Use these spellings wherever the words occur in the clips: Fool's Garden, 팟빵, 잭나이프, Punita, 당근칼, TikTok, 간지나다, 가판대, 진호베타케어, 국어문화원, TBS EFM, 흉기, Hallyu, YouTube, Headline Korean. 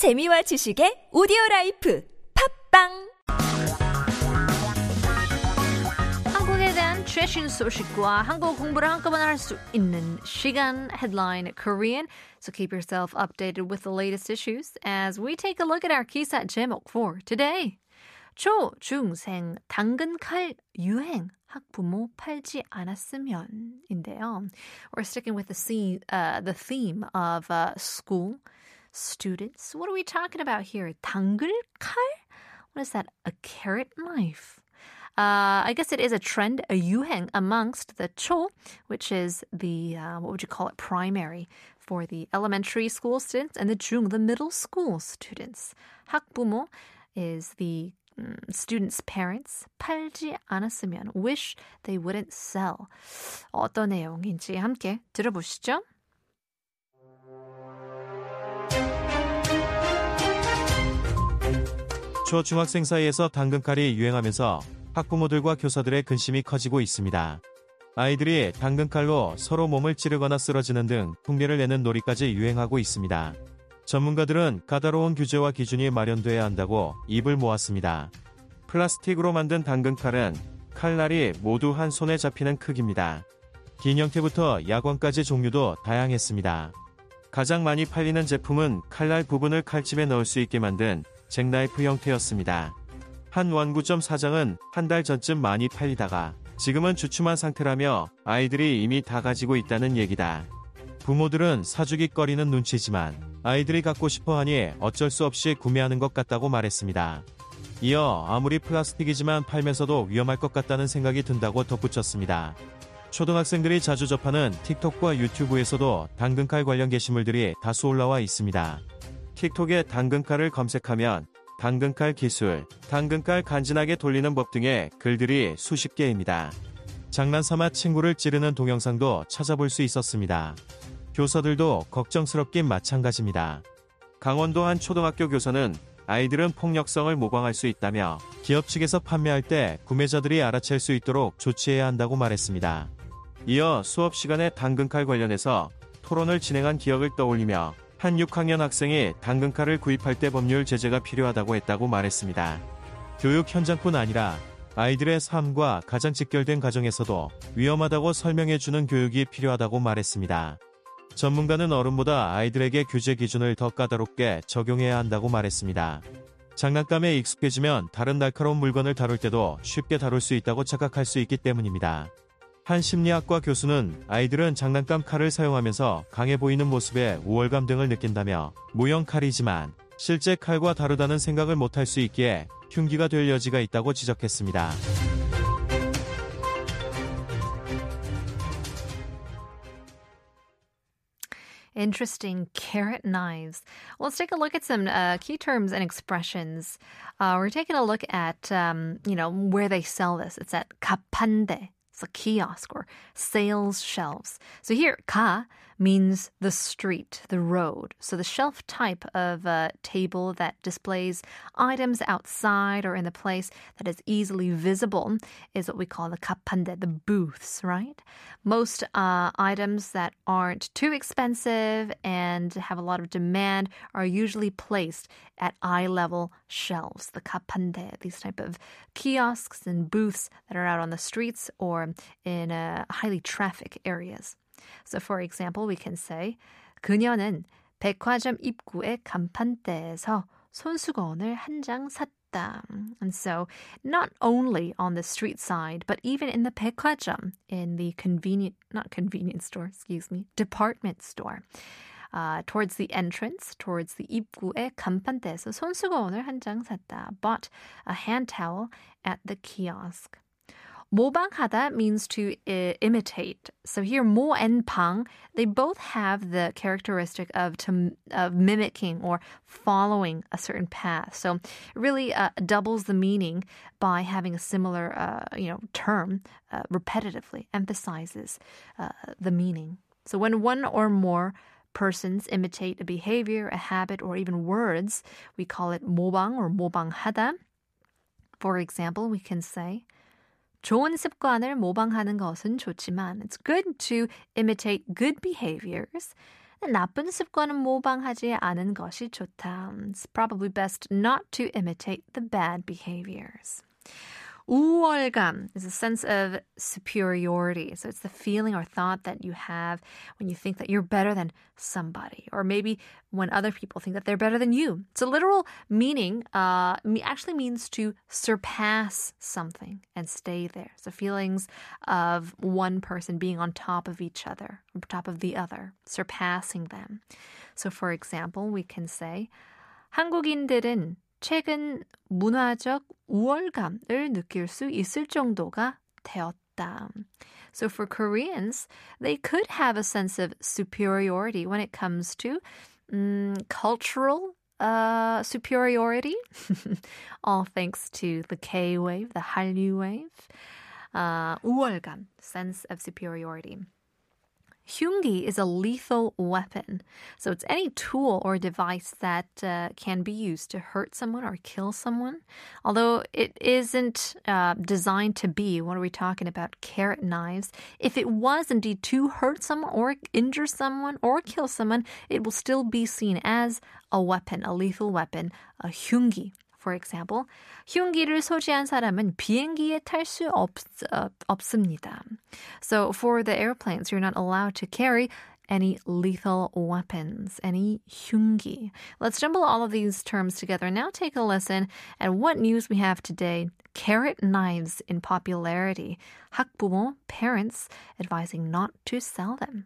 재미와 지식의 오디오라이프 팟빵. 한국에 대한 최신 소식과 한국어 공부를 한꺼번에 할 수 있는 시간, Headline Korean. So keep yourself updated with the latest issues as we take a look at our 기사 제목 for today. 초, 중, 생, 당근칼 유행. 학부모 팔지 않았으면인데요. We're sticking with the theme of school students. What are we talking about here? 당근칼? What is that? A carrot knife. I guess it is a trend, a 유행 amongst the 초, which is the, what would you call it, primary for the elementary school students, and the 중, the middle school students. 학부모 is the students' parents 팔지 않았으면 wish they wouldn't sell. 어떤 내용인지 함께 들어보시죠. 초중학생 사이에서 당근칼이 유행하면서 학부모들과 교사들의 근심이 커지고 있습니다. 아이들이 당근칼로 서로 몸을 찌르거나 쓰러지는 등 흉내를 내는 놀이까지 유행하고 있습니다. 전문가들은 까다로운 규제와 기준이 마련돼야 한다고 입을 모았습니다. 플라스틱으로 만든 당근칼은 칼날이 모두 한 손에 잡히는 크기입니다. 긴 형태부터 야광까지 종류도 다양했습니다. 가장 많이 팔리는 제품은 칼날 부분을 칼집에 넣을 수 있게 만든 잭나이프 형태였습니다. 한 완구점 사장은 한 달 전쯤 많이 팔리다가 지금은 주춤한 상태라며 아이들이 이미 다 가지고 있다는 얘기다. 부모들은 사주깃거리는 눈치지만 아이들이 갖고 싶어하니 어쩔 수 없이 구매하는 것 같다고 말했습니다. 이어 아무리 플라스틱이지만 팔면서도 위험할 것 같다는 생각이 든다고 덧붙였습니다. 초등학생들이 자주 접하는 틱톡과 유튜브에서도 당근칼 관련 게시물들이 다수 올라와 있습니다. 틱톡에 당근칼을 검색하면 당근칼 기술, 당근칼 간지나게 돌리는 법 등의 글들이 수십 개입니다. 장난삼아 친구를 찌르는 동영상도 찾아볼 수 있었습니다. 교사들도 걱정스럽긴 마찬가지입니다. 강원도 한 초등학교 교사는 아이들은 폭력성을 모방할 수 있다며 기업 측에서 판매할 때 구매자들이 알아챌 수 있도록 조치해야 한다고 말했습니다. 이어 수업 시간에 당근칼 관련해서 토론을 진행한 기억을 떠올리며 한 6학년 학생이 당근칼을 구입할 때 법률 제재가 필요하다고 했다고 말했습니다. 교육 현장뿐 아니라 아이들의 삶과 가장 직결된 가정에서도 위험하다고 설명해주는 교육이 필요하다고 말했습니다. 전문가는 어른보다 아이들에게 규제 기준을 더 까다롭게 적용해야 한다고 말했습니다. 장난감에 익숙해지면 다른 날카로운 물건을 다룰 때도 쉽게 다룰 수 있다고 착각할 수 있기 때문입니다. 한 심리학과 교수는 아이들은 장난감 칼을 사용하면서 강해 보이는 모습에 우월감 등을 느낀다며 모형 칼이지만 실제 칼과 다르다는 생각을 못할 수 있기에 흉기가 될 여지가 있다고 지적했습니다. Interesting carrot knives. Well, let's take a look at some key terms and expressions. We're taking a look at, where they sell this. It's at 가판대. It's a kiosk or sales shelves. So here, 가 means the street, the road. So the shelf type of table that displays items outside or in the place that is easily visible is what we call the 가판대, the booths, right? Most items that aren't too expensive and have a lot of demand are usually placed at eye-level shelves, the 가판대, these type of kiosks and booths that are out on the streets or in highly traffic areas. So, for example, we can say 그녀는 백화점 입구의 간판대에서 손수건을 한 장 샀다. And so, not only on the street side, but even in the 백화점, in the department store. Towards the entrance, towards the 입구의 간판대에서 손수건을 한 장 샀다. Bought a hand towel at the kiosk. 모방하다 means to imitate. So here, 모 and 방, they both have the characteristic of mimicking or following a certain path. So it really doubles the meaning by having a similar, term repetitively emphasizes the meaning. So when one or more persons imitate a behavior, a habit, or even words, we call it 모방 or 모방하다. For example, we can say 좋은 습관을 모방하는 것은 좋지만 it's good to imitate good behaviors. 나쁜 습관은 모방하지 않은 것이 좋다. It's probably best not to imitate the bad behaviors. 우월감 is a sense of superiority. So it's the feeling or thought that you have when you think that you're better than somebody, or maybe when other people think that they're better than you. It's a literal meaning, actually means to surpass something and stay there. So feelings of one person being on top of each other, on top of the other, surpassing them. So for example, we can say, 한국인들은 최근 문화적 우월감을 느낄 수 있을 정도가 되었다. So for Koreans, they could have a sense of superiority when it comes to cultural superiority, all thanks to the K-wave, the Hallyu wave. 우월감, sense of superiority. Hyungi is a lethal weapon. So it's any tool or device that can be used to hurt someone or kill someone. Although it isn't designed to be, what are we talking about, carrot knives. If it was indeed to hurt someone or injure someone or kill someone, it will still be seen as a weapon, a lethal weapon, a hyungi. For example, 흉기를 소지한 사람은 비행기에 탈 수 없습니다. So for the airplanes, you're not allowed to carry any lethal weapons, any 흉기. Let's jumble all of these terms together and now take a listen at what news we have today. Carrot knives in popularity. 학부모, parents advising not to sell them.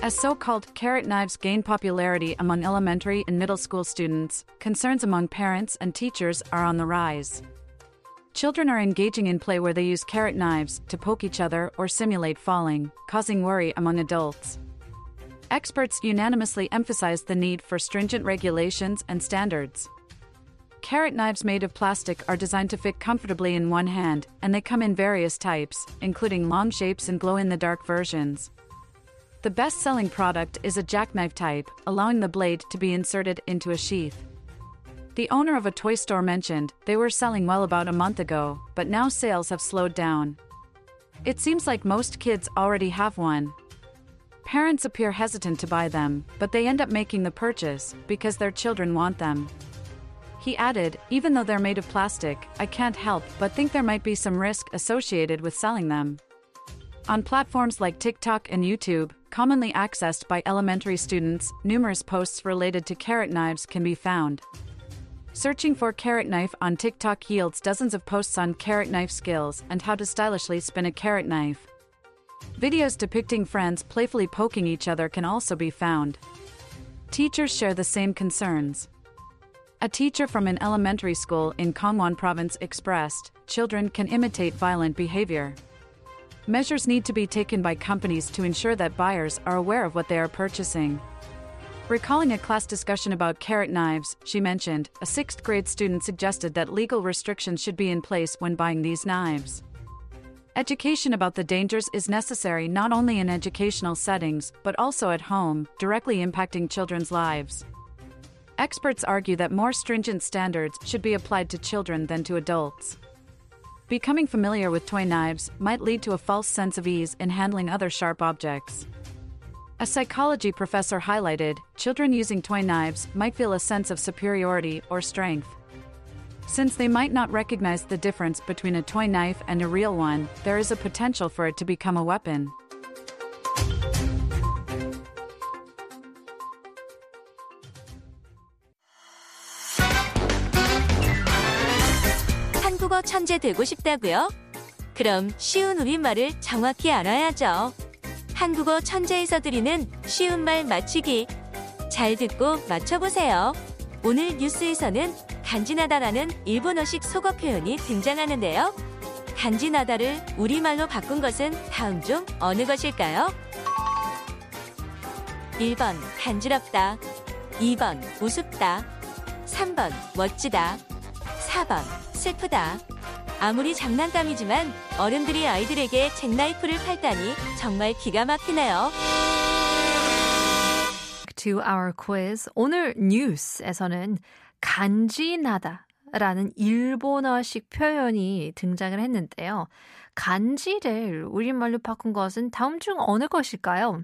As so-called carrot knives gain popularity among elementary and middle school students, concerns among parents and teachers are on the rise. Children are engaging in play where they use carrot knives to poke each other or simulate falling, causing worry among adults. Experts unanimously emphasize the need for stringent regulations and standards. Carrot knives made of plastic are designed to fit comfortably in one hand, and they come in various types, including long shapes and glow-in-the-dark versions. The best-selling product is a jackknife type, allowing the blade to be inserted into a sheath. The owner of a toy store mentioned they were selling well about a month ago, but now sales have slowed down. It seems like most kids already have one. Parents appear hesitant to buy them, but they end up making the purchase because their children want them. He added, "Even though they're made of plastic, I can't help but think there might be some risk associated with selling them." On platforms like TikTok and YouTube, commonly accessed by elementary students, numerous posts related to carrot knives can be found. Searching for carrot knife on TikTok yields dozens of posts on carrot knife skills and how to stylishly spin a carrot knife. Videos depicting friends playfully poking each other can also be found. Teachers share the same concerns. A teacher from an elementary school in Gangwon Province expressed, "Children can imitate violent behavior." Measures need to be taken by companies to ensure that buyers are aware of what they are purchasing. Recalling a class discussion about carrot knives, she mentioned, a 6th grade student suggested that legal restrictions should be in place when buying these knives. Education about the dangers is necessary not only in educational settings, but also at home, directly impacting children's lives. Experts argue that more stringent standards should be applied to children than to adults. Becoming familiar with toy knives might lead to a false sense of ease in handling other sharp objects. A psychology professor highlighted, children using toy knives might feel a sense of superiority or strength. Since they might not recognize the difference between a toy knife and a real one, there is a potential for it to become a weapon. 한국어 천재 되고 싶다고요? 그럼 쉬운 우리말을 정확히 알아야죠. 한국어 천재에서 드리는 쉬운 말 맞히기. 잘 듣고 맞춰보세요. 오늘 뉴스에서는 간지나다라는 일본어식 속어 표현이 등장하는데요. 간지나다를 우리말로 바꾼 것은 다음 중 어느 것일까요? 1번 간지럽다, 2번 우습다, 3번 멋지다, 4번 슬프다. 아무리 장난감이지만 어른들이 아이들에게 잭나이프를 팔다니 정말 기가 막히네요. To our quiz. 오늘 뉴스에서는 간지나다 라는 일본어식 표현이 등장을 했는데요. 간지를 우리말로 바꾼 것은 다음 중 어느 것일까요?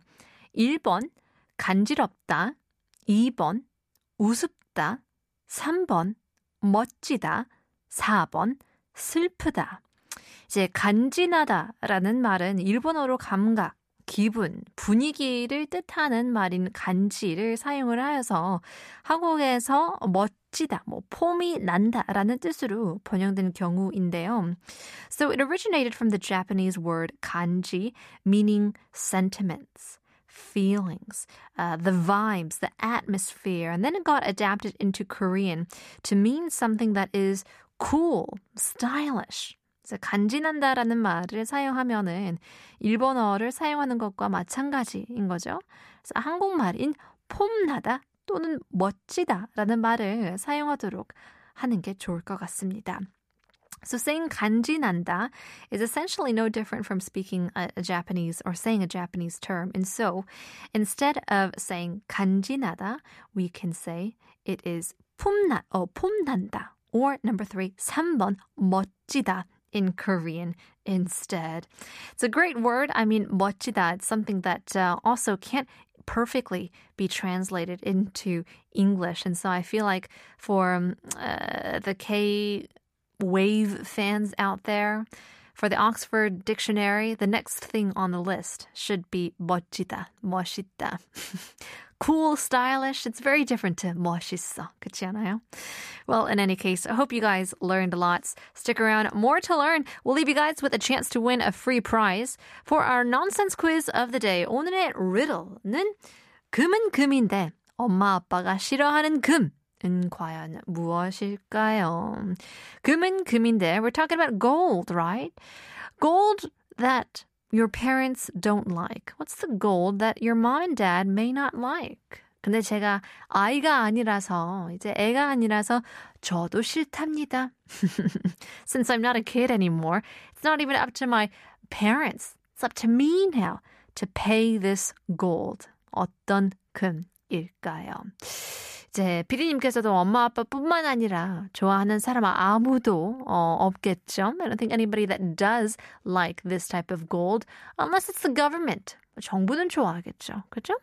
1번 간지럽다, 2번 우습다, 3번 멋지다, 4번 슬프다. 이제 간지나다라는 말은 일본어로 감각, 기분, 분위기를 뜻하는 말인 간지를 사용을 하여서 한국에서 멋지다, 폼이 난다라는 뜻으로 번역된 경우인데요. So it originated from the Japanese word kanji, meaning sentiments, feelings, the vibes, the atmosphere, and then it got adapted into Korean to mean something that is cool, stylish. 간지난다라는 말을 사용하면은 일본어를 사용하는 것과 마찬가지인 거죠. 그래서 한국말인 폼나다 또는 멋지다라는 말을 사용하도록 하는 게 좋을 것 같습니다. So saying 간지난다 is essentially no different from speaking a Japanese or saying a Japanese term. And so instead of saying 간지나다, we can say it is 폼난다. Or number 3, 3번 멋지다. In Korean instead. It's a great word. I mean, 멋지다. It's something that also can't perfectly be translated into English. And so I feel like for the K-Wave fans out there, for the Oxford Dictionary, the next thing on the list should be 멋지다, 멋있다. Cool, stylish. It's very different to 멋있어. 그렇지 않아요? Well, in any case, I hope you guys learned a lot. Stick around. More to learn. We'll leave you guys with a chance to win a free prize for our nonsense quiz of the day. 오늘의 riddle는 금은 금인데 엄마 아빠가 싫어하는 금. 과연 무엇일까요? 금은 금인데 we're talking about gold, right? Gold that your parents don't like. What's the gold that your mom and dad may not like? 근데 제가 애가 아니라서 저도 싫답니다. Since I'm not a kid anymore, it's not even up to my parents. It's up to me now to pay this gold. 어떤 금일까요? 이제 비리님께서도 엄마 아빠뿐만 아니라 좋아하는 사람 아무도 없겠죠. I don't think anybody that does like this type of gold unless it's the government. 정부는 좋아하겠죠. 그렇죠?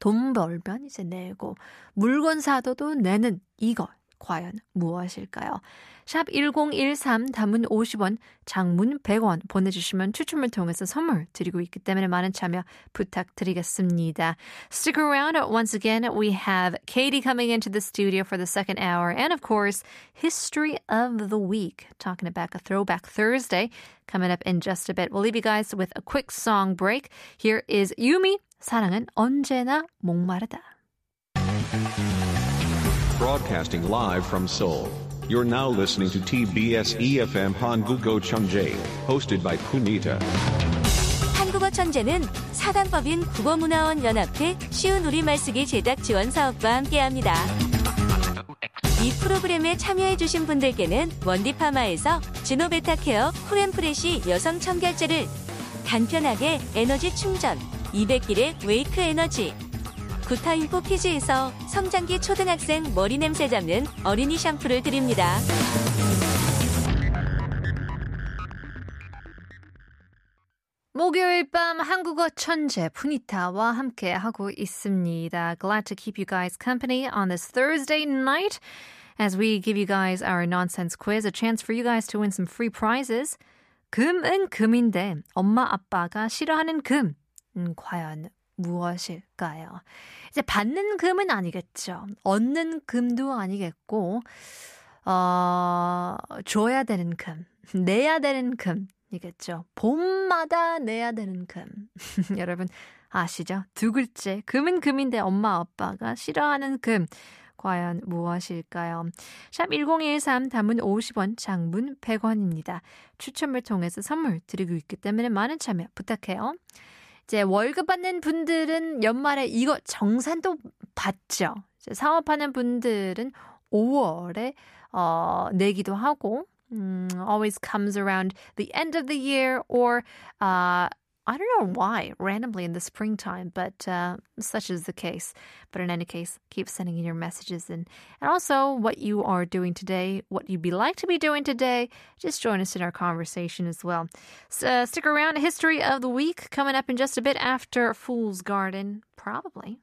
돈 벌면 이제 내고 물건 사도도 내는 이거 과연 무엇일까요? 샵 1013 단문 50원, 장문 100원 보내주시면 추첨을 통해서 선물 드리고 있기 때문에 많은 참여 부탁드리겠습니다. Stick around. Once again, we have Katie coming into the studio for the second hour. And of course, History of the Week. Talking about a throwback Thursday coming up in just a bit. We'll leave you guys with a quick song break. Here is Yumi. 사랑은 언제나 목마르다. Broadcasting live from Seoul. You're now listening to TBS EFM 한국어 천재, hosted by Punita. 한국어 천재는 사단법인 국어문화원 연합회 쉬운 우리말 쓰기 제작 지원 사업과 함께합니다. 이 프로그램에 참여해주신 분들께는 원디파마에서 진호베타케어 쿨앤프레시 여성 청결제를, 간편하게 에너지 충전 200길의 웨이크 에너지, 구타인포 피지에서 성장기 초등학생 머리 냄새 잡는 어린이 샴푸를 드립니다. 목요일 밤 한국어 천재 푸니타와 함께 하고 있습니다. Glad to keep you guys company on this Thursday night as we give you guys our nonsense quiz, a chance for you guys to win some free prizes. 금은 금인데 엄마 아빠가 싫어하는 금. 과연 무엇일까요? 이제 받는 금은 아니겠죠. 얻는 금도 아니겠고, 줘야 되는 금, 내야 되는 금이겠죠. 봄마다 내야 되는 금. 여러분 아시죠? 두 글자. 금은 금인데 엄마 아빠가 싫어하는 금. 과연 무엇일까요? 샵 1013 단문 50원, 장문 100원입니다. 추첨을 통해서 선물 드리고 있기 때문에 많은 참여 부탁해요. 이제 월급 받는 분들은 연말에 이거 정산도 받죠. 이제 사업하는 분들은 5월에 내기도 하고 always comes around the end of the year or I don't know why, randomly in the springtime, but such is the case. But in any case, keep sending in your messages and also what you are doing today, what you'd be like to be doing today. Just join us in our conversation as well. So stick around. History of the week coming up in just a bit after Fool's Garden, probably.